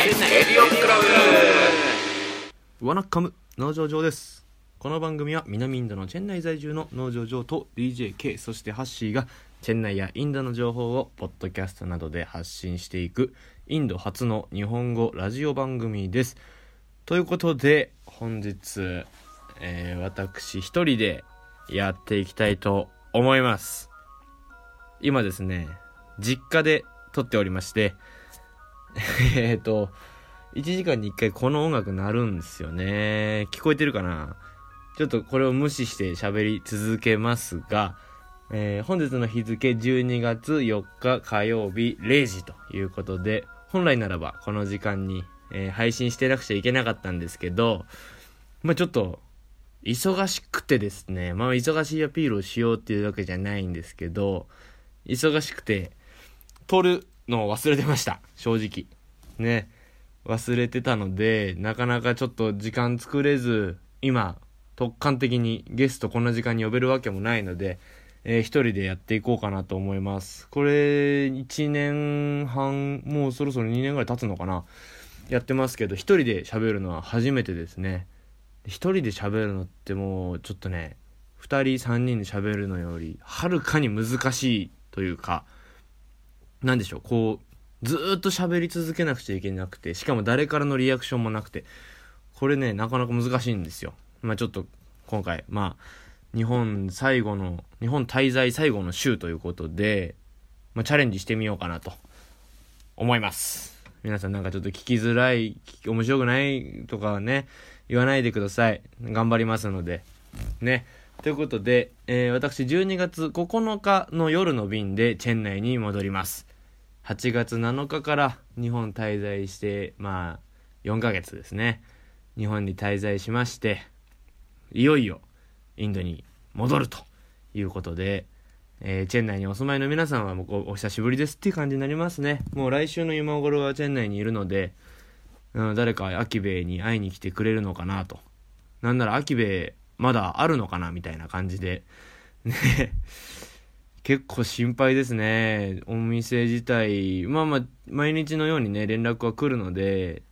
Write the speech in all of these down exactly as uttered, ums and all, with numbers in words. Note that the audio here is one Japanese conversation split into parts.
エリオンクラブワナッカム農場上です。この番組は南インドのチェンナイ在住の農場上と ディージェーケー そしてハッシーがチェンナイやインドの情報をポッドキャストなどで発信していくインド初の日本語ラジオ番組です。ということで本日、えー、私一人でやっていきたいと思います。今ですね実家で撮っておりましてえっといちじかんにいっかいこの音楽鳴るんですよね。聞こえてるかな。ちょっとこれを無視して喋り続けますが、えー、本日の日付じゅうにがつよっか火曜日れいじということで、本来ならばこの時間に、えー、配信してなくちゃいけなかったんですけど、まあちょっと忙しくてですね、まあ忙しいアピールをしようっていうわけじゃないんですけど、忙しくて撮るのを忘れてました。正直ね、忘れてたのでなかなかちょっと時間作れず、今突貫的にゲストこんな時間に呼べるわけもないので、えー、一人でやっていこうかなと思います。これいちねんはん、もうそろそろにねんぐらい経つのかな、やってますけど、一人で喋るのは初めてですね。一人で喋るのってもうちょっとね、ふたりさんにんで喋るのよりはるかに難しいというか、なんでしょう、こうずーっと喋り続けなくちゃいけなくて、しかも誰からのリアクションもなくて、これねなかなか難しいんですよ。まあちょっと今回、まあ日本最後の日本滞在最後の週ということで、まあ、チャレンジしてみようかなと思います。皆さんなんかちょっと聞きづらい、面白くないとかはね言わないでください。頑張りますのでね。ということで、えー、私じゅうにがつここのかの夜の便でチェンナイに戻ります。はちがつなのかから日本滞在して、まあよんかげつですね。日本に滞在しまして、いよいよインドに戻るということで、えー、チェンナイにお住まいの皆さんはもうお久しぶりですっていう感じになりますね。もう来週の今頃はチェンナイにいるので、うん、誰かアキベイに会いに来てくれるのかなと。なんならアキベイまだあるのかなみたいな感じでね結構心配ですね。お店自体まあまあ毎日のようにね連絡は来るので、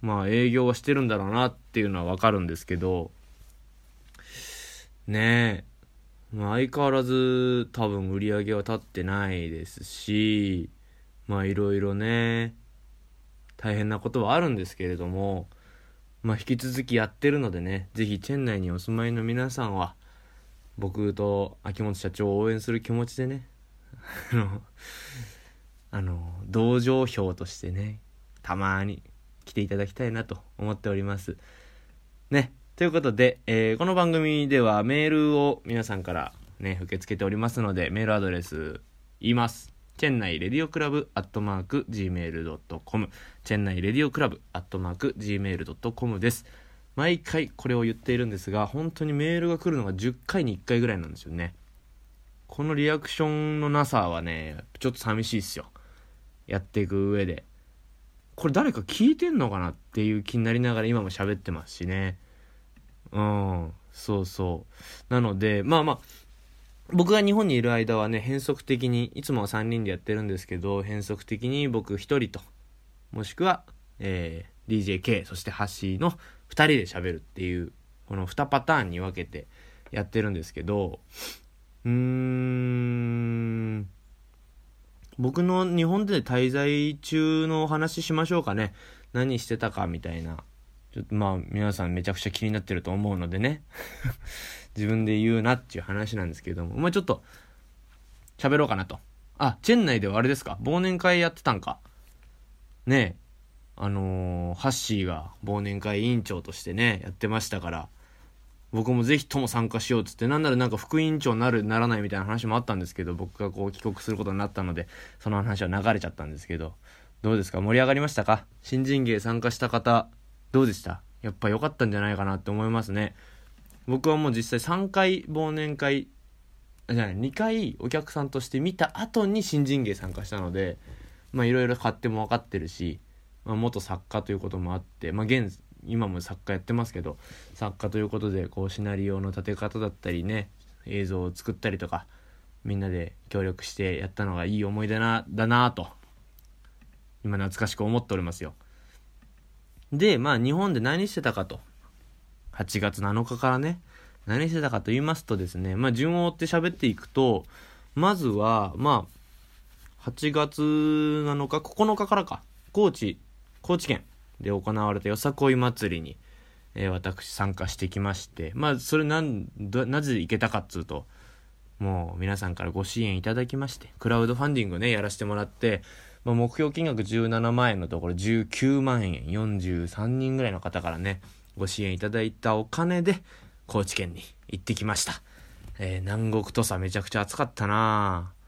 まあ営業はしてるんだろうなっていうのはわかるんですけどねえ、まあ、相変わらず多分売り上げは立ってないですし、まあいろいろね大変なことはあるんですけれども、まあ、引き続きやってるのでね、ぜひチェンナイにお住まいの皆さんは僕と秋元社長を応援する気持ちでねあのあの同情票としてねたまに来ていただきたいなと思っておりますね。ということで、えー、この番組ではメールを皆さんからね受け付けておりますので、メールアドレス言います。チェンナイレディオクラブアットマーク ジーメールドットコム、 チェンナイレディオクラブアットマーク ジーメールドットコム です。毎回これを言っているんですが、本当にメールが来るのがじゅっかいにいっかいぐらいなんですよね。このリアクションのなさはねちょっと寂しいっすよ。やっていく上でこれ誰か聞いてんのかなっていう気になりながら今も喋ってますしね。うんそうそう、なのでまあまあ僕が日本にいる間はね、変則的にいつもはさんにんでやってるんですけど、変則的に僕ひとりと、もしくは、えー、ディージェーケー そしてハッシーのふたりで喋るっていう、このにパターンに分けてやってるんですけど、うーん僕の日本で滞在中のお話しましょうかね。何してたかみたいな、ちょっとまあ皆さんめちゃくちゃ気になってると思うのでね自分で言うなっていう話なんですけども、まあちょっと喋ろうかなと。あ、チェンナイではあれですか、忘年会やってたんかね。えあのー、ハッシーが忘年会委員長としてねやってましたから、僕もぜひとも参加しようっつって、なんならなんか副委員長になるならないみたいな話もあったんですけど、僕がこう帰国することになったのでその話は流れちゃったんですけど、どうですか、盛り上がりましたか。新人芸参加した方どうでした。やっぱ良かったんじゃないかなって思いますね。僕はもう実際さんかい忘年会じゃないにかいお客さんとして見た後に新人芸参加したので、まあいろいろ買っても分かってるし、まあ、元作家ということもあって、まあ、現今も作家やってますけど、作家ということでこうシナリオの立て方だったりね、映像を作ったりとかみんなで協力してやったのがいい思い出なだなぁと今懐かしく思っておりますよ。で、まあ日本で何してたかと、はちがつなのかからね、何してたかと言いますとですね、まあ順を追って喋っていくと、まずはまあはちがつなのかここのかからか、高知高知県で行われたよさこい祭りに、えー、私参加してきまして、まあそれなんなぜ行けたかっつうと、もう皆さんからご支援いただきまして、クラウドファンディングね、やらせてもらって、まあ、目標金額じゅうななまんえんのところじゅうきゅうまんえん、よんじゅうさんにんぐらいの方からね、ご支援いただいたお金で、高知県に行ってきました。えー、南国土佐めちゃくちゃ暑かったなぁ。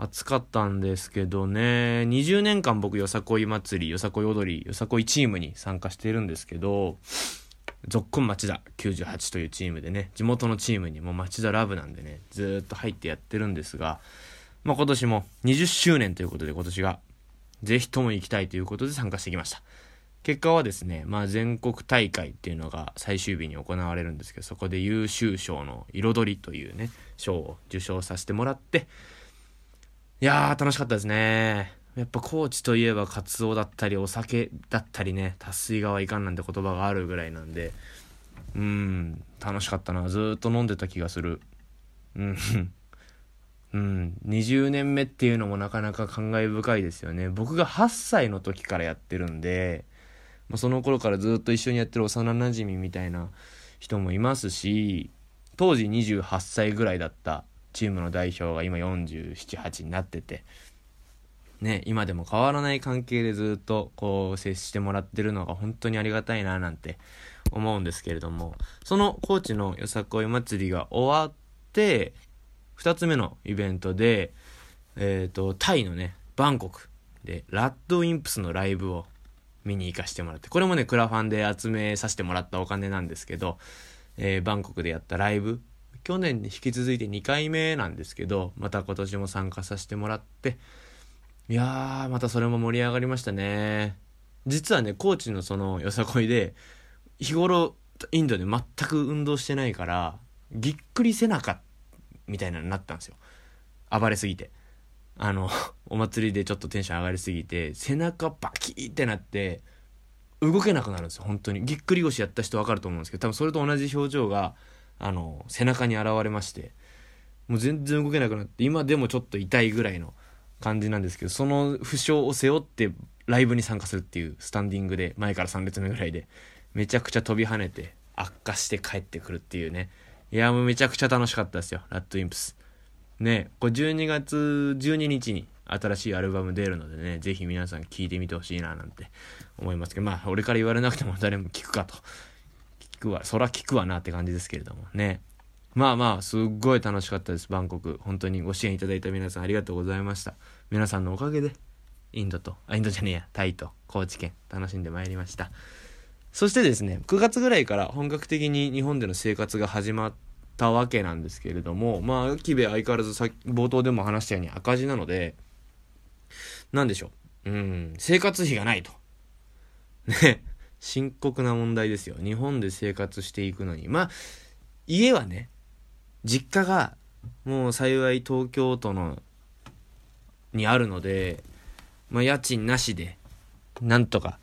暑かったんですけどね、にじゅうねんかん僕、よさこい祭り、よさこい踊り、よさこいチームに参加しているんですけど、ぞっこん町田きゅうじゅうはちというチームでね、地元のチームにもう町田ラブなんでね、ずーっと入ってやってるんですが、まあ今年もにじゅっしゅうねんということで、今年がぜひとも行きたいということで参加してきました。結果はですね、まあ全国大会っていうのが最終日に行われるんですけど、そこで優秀賞の彩りというね、賞を受賞させてもらって、いやー楽しかったですね。やっぱ高知といえばカツオだったりお酒だったりね、達水川いかんなんて言葉があるぐらいなんで、うーん楽しかったな。ずーっと飲んでた気がする。うんうんにじゅうねんめっていうのもなかなか感慨深いですよね。僕がはっさいの時からやってるんで、まあ、その頃からずっと一緒にやってる幼なじみみたいな人もいますし、当時にじゅうはっさいぐらいだったチームの代表が今よんじゅうなな、はちになっててね、今でも変わらない関係でずっとこう接してもらってるのが本当にありがたいななんて思うんですけれども、その高知のよさこい祭りが終わってふたつめのイベントで、えっとタイのねバンコクでラッドウィンプスのライブを見に行かせてもらって、これもねクラファンで集めさせてもらったお金なんですけど、えー、バンコクでやったライブ、去年に引き続いてにかいめなんですけど、また今年も参加させてもらって、いやーまたそれも盛り上がりましたね。実はね高知のそのよさこいで日頃インドで全く運動してないからぎっくり背中みたいなのになったんですよ。暴れすぎて、あのお祭りでちょっとテンション上がりすぎて背中バキーってなって動けなくなるんですよ。本当にぎっくり腰やった人分かると思うんですけど、多分それと同じ表情があの背中に現れまして、もう全然動けなくなって、今でもちょっと痛いぐらいの感じなんですけど、その負傷を背負ってライブに参加するっていうスタンディングで前からさんれつめぐらいでめちゃくちゃ飛び跳ねて悪化して帰ってくるっていうね、いやもうめちゃくちゃ楽しかったですよ。ラッドウィンプスね、これじゅうにがつじゅうににちに新しいアルバム出るのでね、ぜひ皆さん聴いてみてほしいななんて思いますけど、まあ俺から言われなくても誰も聞くかと、聞くわそら聞くわなって感じですけれどもね、まあまあすっごい楽しかったです。バンコク本当にご支援いただいた皆さんありがとうございました。皆さんのおかげでインドとあインドじゃねえやタイと高知県楽しんでまいりました。そしてですねくがつぐらいから本格的に日本での生活が始まったわけなんですけれども、まあ秋部相変わらずさ冒頭でも話したように赤字なので、なんでしょう、うーん生活費がないとね深刻な問題ですよ。日本で生活していくのに、まあ家はね実家がもう幸い東京都のにあるので、まあ、家賃なしでなんとか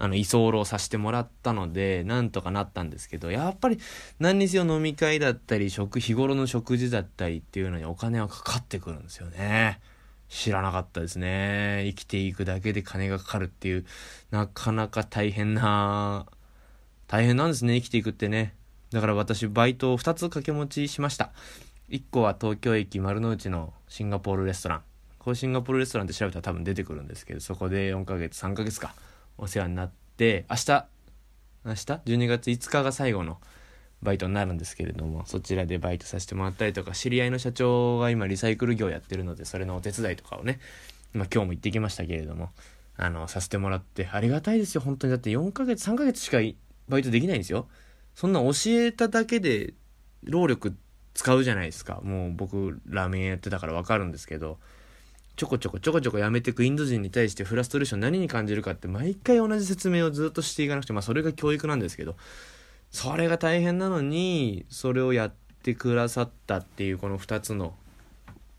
あの居候させてもらったのでなんとかなったんですけど、やっぱり何にせよ飲み会だったり食日頃の食事だったりっていうのにお金はかかってくるんですよね。知らなかったですね。生きていくだけで金がかかるっていうなかなか大変な大変なんですね、生きていくってね。だから私バイトをふたつ掛け持ちしました。いっこは東京駅丸の内のシンガポールレストラン、これシンガポールレストランって調べたら多分出てくるんですけど、そこでよんかげつさんかげつかお世話になって、明日明日じゅうにがついつかが最後のバイトになるんですけれども、そちらでバイトさせてもらったりとか、知り合いの社長が今リサイクル業やってるのでそれのお手伝いとかをね、まあ、今日も行ってきましたけれどもあのさせてもらって、ありがたいですよ本当に。だってよんかげつさんかげつしかバイトできないんですよ。そんな教えただけで労力使うじゃないですか。もう僕ラーメンやってたから分かるんですけど、ちょこちょこちょこちょこやめてくインド人に対してフラストレーション何に感じるかって毎回同じ説明をずっとしていかなくて、まあそれが教育なんですけど、それが大変なのにそれをやってくださったっていうこのふたつの、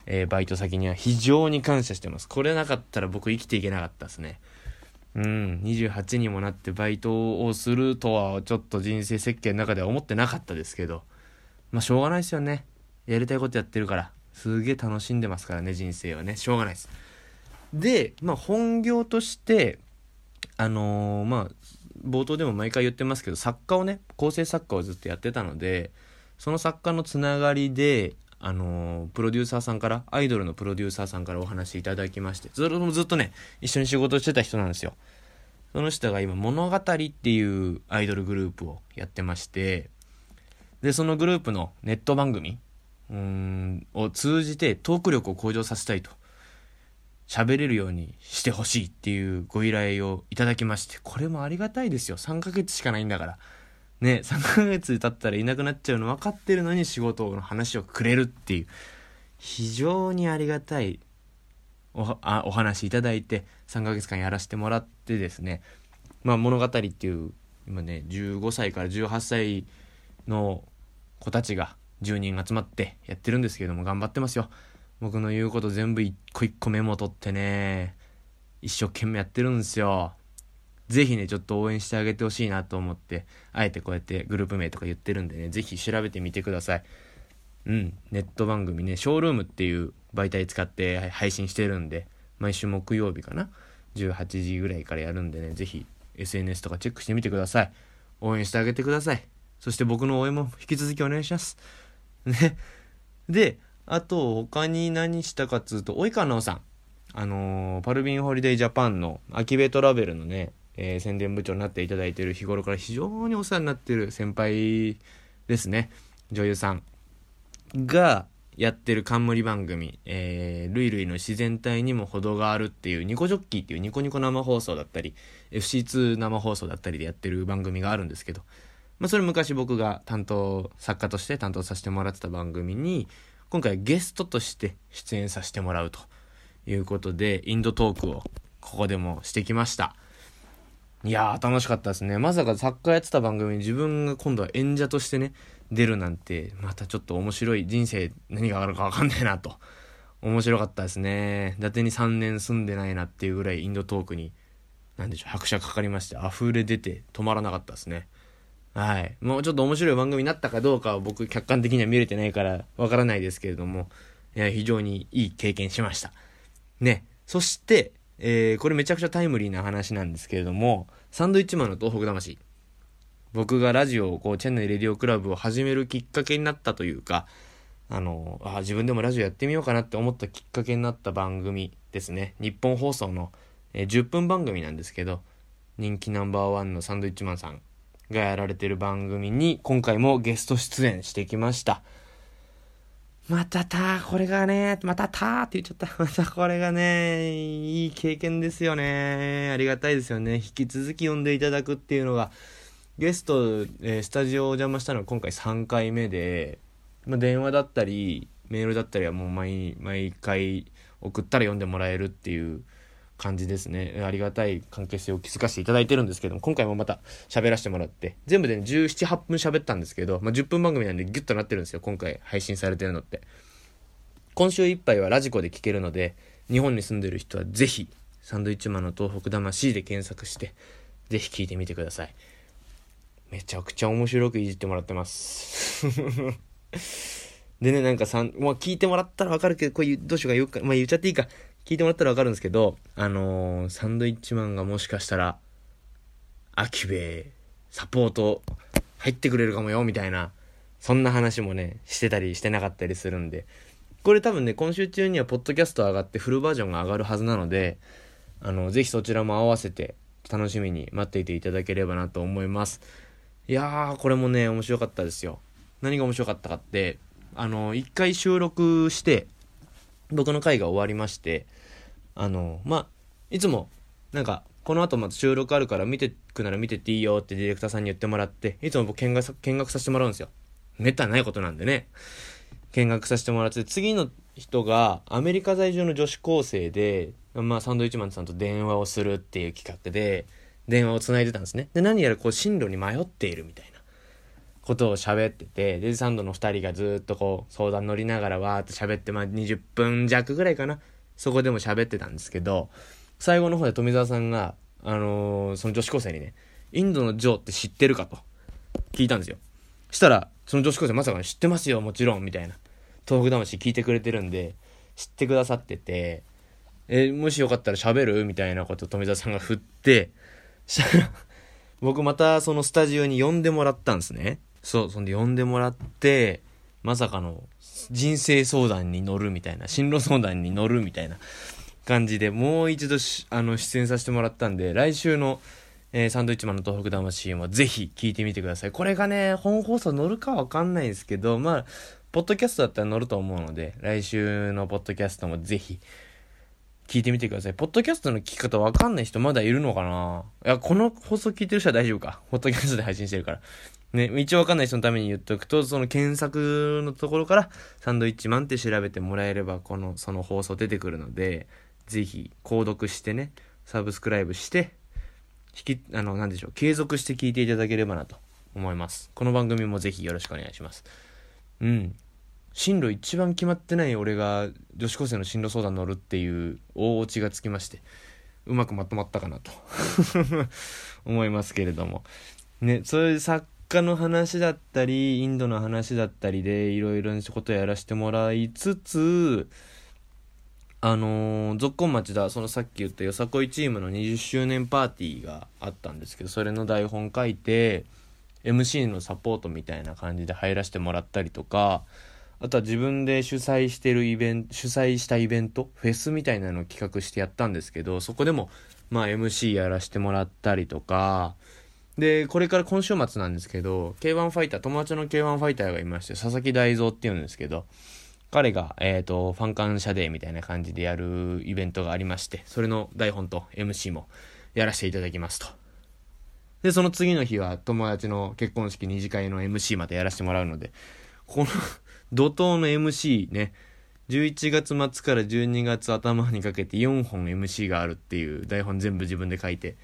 えー、バイト先には非常に感謝してます。これなかったら僕生きていけなかったですね。うん、にじゅうはちにもなってバイトをするとはちょっと人生設計の中では思ってなかったですけど、まあしょうがないですよね。やりたいことやってるからすげえ楽しんでますからね、人生はね、しょうがないです。で、まあ本業としてあのー、まあ冒頭でも毎回言ってますけど、作家をね、構成作家をずっとやってたので、その作家のつながりであのー、プロデューサーさんから、アイドルのプロデューサーさんからお話いただきまして、ずっとずっとね一緒に仕事してた人なんですよ。その人が今物語っていうアイドルグループをやってまして、でそのグループのネット番組うーんを通じてトーク力を向上させたいと、喋れるようにしてほしいっていうご依頼をいただきまして、これもありがたいですよ。さんかげつしかないんだからね、さんかげつ経ったらいなくなっちゃうの分かってるのに仕事の話をくれるっていう、非常にありがたい お, あお話いただいて、さんかげつかんやらせてもらってですね、まあ物語っていう今ねじゅうごさいからじゅうはっさいの子たちがじゅうにん集まってやってるんですけれども、頑張ってますよ。僕の言うこと全部一個一個メモ取ってね、一生懸命やってるんですよ。ぜひねちょっと応援してあげてほしいなと思って、あえてこうやってグループ名とか言ってるんでね、ぜひ調べてみてください。うん、ネット番組ね、ショールームっていう媒体使って配信してるんで、毎週木曜日かなじゅうはちじぐらいからやるんでね、ぜひ エスエヌエス とかチェックしてみてください。応援してあげてください。そして僕の応援も引き続きお願いしますね。で、あと他に何したかっつうと、及川直さん、あのー、パルビンホリデージャパンのアキベトラベルのねえー、宣伝部長になっていただいている、日頃から非常にお世話になっている先輩ですね、女優さんがやってる冠番組、えー、ルイルイの自然体にも程があるっていうニコジョッキーっていうニコニコ生放送だったり エフシーツー 生放送だったりでやってる番組があるんですけど、まあ、それ昔僕が担当作家として担当させてもらってた番組に今回ゲストとして出演させてもらうということで、インドトークをここでもしてきました。いやー楽しかったですね。まさか作家やってた番組に自分が今度は演者としてね出るなんて、またちょっと面白い、人生何があるか分かんないなと。面白かったですね。伊達にさんねん住んでないなっていうぐらいインドトークになんでしょう、拍車かかりまして、溢れ出て止まらなかったですね。はい、もうちょっと面白い番組になったかどうかは僕客観的には見れてないから分からないですけれども、いや非常にいい経験しましたね。そしてえー、これめちゃくちゃタイムリーな話なんですけれども、サンドイッチマンの東北魂、僕がラジオをこうチェンナイレディオクラブを始めるきっかけになったというか、あのあ自分でもラジオやってみようかなって思ったきっかけになった番組ですね。日本放送の、えー、じゅっぷん番組なんですけど、人気ナンバーワンのサンドイッチマンさんがやられてる番組に今回もゲスト出演してきました。またたこれがねまたたって言っちゃったまたこれがねいい経験ですよね。ありがたいですよね。引き続き呼んでいただくっていうのが、ゲスト、えー、スタジオをお邪魔したのは今回さんかいめで、まあ、電話だったりメールだったりはもう 毎, 毎回送ったら呼んでもらえるっていう感じですね。ありがたい関係性を築かせていただいてるんですけども、今回もまた喋らせてもらって、全部で、ね、じゅうなな、はちふん喋ったんですけど、まあ、じゅっぷん番組なんでギュッとなってるんですよ。今回配信されてるのって今週いっぱいはラジコで聞けるので、日本に住んでる人はぜひサンドイッチマンの東北魂で検索してぜひ聞いてみてください。めちゃくちゃ面白くいじってもらってますでね、なんかさん、まあ、聞いてもらったらわかるけど、これどうしようか言うか、まあ、言っちゃっていいか、聞いてもらったら分かるんですけど、あのー、サンドイッチマンがもしかしたらアキベサポート入ってくれるかもよみたいな、そんな話もねしてたりしてなかったりするんで、これ多分ね今週中にはポッドキャスト上がってフルバージョンが上がるはずなので、あのー、ぜひそちらも合わせて楽しみに待っていていただければなと思います。いやーこれもね面白かったですよ。何が面白かったかって、あのー、いっかい収録して僕の回が終わりまして、あのまあいつもなんかこの後また収録あるから見てくなら見てっていいよってディレクターさんに言ってもらって、いつも僕見学、見学させてもらうんですよ。めったにないことなんでね、見学させてもらって、次の人がアメリカ在住の女子高生で、まあサンドウィッチマンさんと電話をするっていう企画で電話をつないでたんですね。で何やらこう進路に迷っているみたいなことを喋ってて、でサンドのふたりがずっとこう相談乗りながらわーって喋って、まあにじゅっぷん弱ぐらいかな、そこでも喋ってたんですけど、最後の方で富澤さんがあのー、その女子高生にね、インドのジョーって知ってるかと聞いたんですよ。したらその女子高生まさかの知ってますよもちろんみたいな、東北魂聞いてくれてるんで知ってくださってて、えもしよかったら喋るみたいなこと富澤さんが振って、したら僕またそのスタジオに呼んでもらったんですね。そうそんで呼んでもらって、まさかの人生相談に乗るみたいな、進路相談に乗るみたいな感じで、もう一度あの出演させてもらったんで、来週の、えー、サンドウィッチマンの東北魂もぜひ聞いてみてください。これがね本放送乗るかわかんないですけど、まあポッドキャストだったら乗ると思うので、来週のポッドキャストもぜひ聞いてみてください。ポッドキャストの聞き方わかんない人まだいるのかな。いや、この放送聞いてる人は大丈夫か。ポッドキャストで配信してるから。ね、一応わかんない人のために言っとくと、その検索のところからサンドウィッチマンって調べてもらえれば、この、その放送出てくるので、ぜひ、購読してね、サブスクライブして、引き、あの、なんでしょう、継続して聞いていただければなと思います。この番組もぜひよろしくお願いします。うん。進路一番決まってない俺が女子高生の進路相談乗るっていう大オチがつきまして、うまくまとまったかなと思いますけれどもね。そういう作家の話だったりインドの話だったりでいろいろなことをやらせてもらいつつ、あのー、ぞっこん町だ、そのさっき言ったよさこいチームのにじゅっしゅうねんパーティーがあったんですけど、それの台本書いて エムシー のサポートみたいな感じで入らせてもらったりとか、あとは自分で主催してるイベント、主催したイベント、フェスみたいなのを企画してやったんですけど、そこでも、まあ エムシー やらせてもらったりとか、で、これから今週末なんですけど、ケーワン ファイター、友達の ケーワン ファイターがいまして、佐々木大蔵っていうんですけど、彼が、えっと、ファン感謝デーみたいな感じでやるイベントがありまして、それの台本と エムシー もやらせていただきますと。で、その次の日は友達の結婚式二次会の エムシー までやらせてもらうので、この怒涛の エムシー ね、じゅういちがつまつからじゅうにがつあたまにかけてよんほん エムシー があるっていう、台本全部自分で書いて、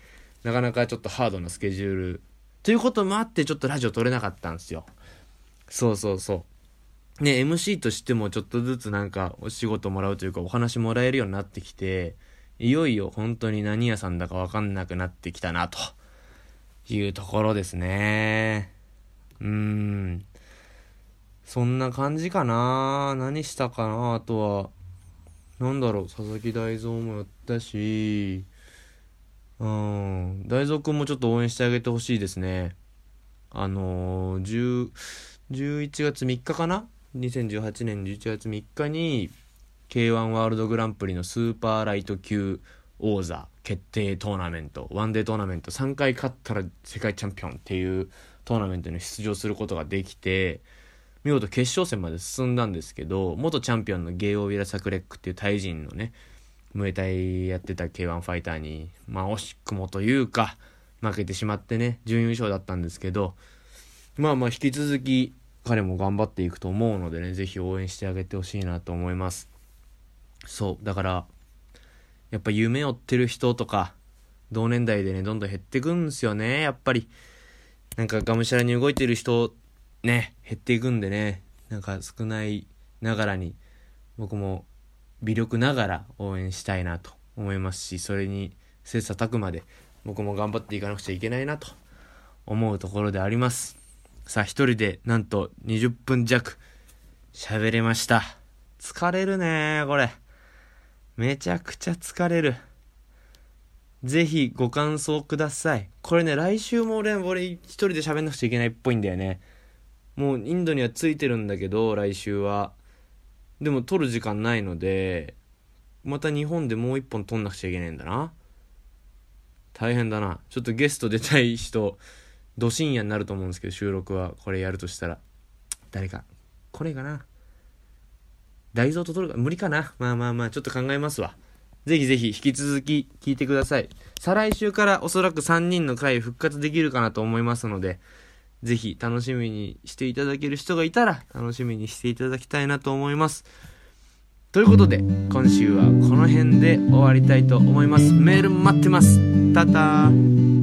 なかなかちょっとハードなスケジュールということもあってちょっとラジオ撮れなかったんですよ。そうそうそうね、 エムシー としてもちょっとずつなんかお仕事もらうというか、お話もらえるようになってきて、いよいよ本当に何屋さんだか分かんなくなってきたなというところですね。うーん、そんな感じかな。何したかな。あとはなんだろう、佐々木大蔵もやったし、うん、大蔵くんもちょっと応援してあげてほしいですね。あのー、じゅういちがつみっかかな、にせんじゅうはちねんじゅういちがつみっかに ケーワン ワールドグランプリのスーパーライト級王座決定トーナメント、ワンデートーナメント、さんかい勝ったら世界チャンピオンっていうトーナメントに出場することができて、見事決勝戦まで進んだんですけど、元チャンピオンのゲイオウィラサクレックっていうタイ人のね、ムエタイやってた ケーワン ファイターに、まあ惜しくもというか負けてしまってね、準優勝だったんですけど、まあまあ引き続き彼も頑張っていくと思うのでね、ぜひ応援してあげてほしいなと思います。そうだからやっぱ夢を追ってる人とか同年代でね、どんどん減ってくんですよね。やっぱりなんかがむしゃらに動いてる人ね、減っていくんでね、なんか少ないながらに僕も微力ながら応援したいなと思いますし、それに切磋琢磨で僕も頑張っていかなくちゃいけないなと思うところであります。さあ、一人でなんとにじゅっぷんじゃく喋れました。疲れるねこれ、めちゃくちゃ疲れる。ぜひご感想ください。これね、来週も俺、俺一人で喋んなくちゃいけないっぽいんだよね。もうインドにはついてるんだけど、来週はでも撮る時間ないので、また日本でもう一本撮んなくちゃいけないんだな。大変だな。ちょっとゲスト出たい人、ど深夜になると思うんですけど、収録はこれやるとしたら誰か来ねえかな。大蔵と撮るか無理かな。まあまあまあちょっと考えますわ。ぜひぜひ引き続き聞いてください。再来週からおそらくさんにんの回復活できるかなと思いますので、ぜひ楽しみにしていただける人がいたら楽しみにしていただきたいなと思います。ということで今週はこの辺で終わりたいと思います。メール待ってます。たたー。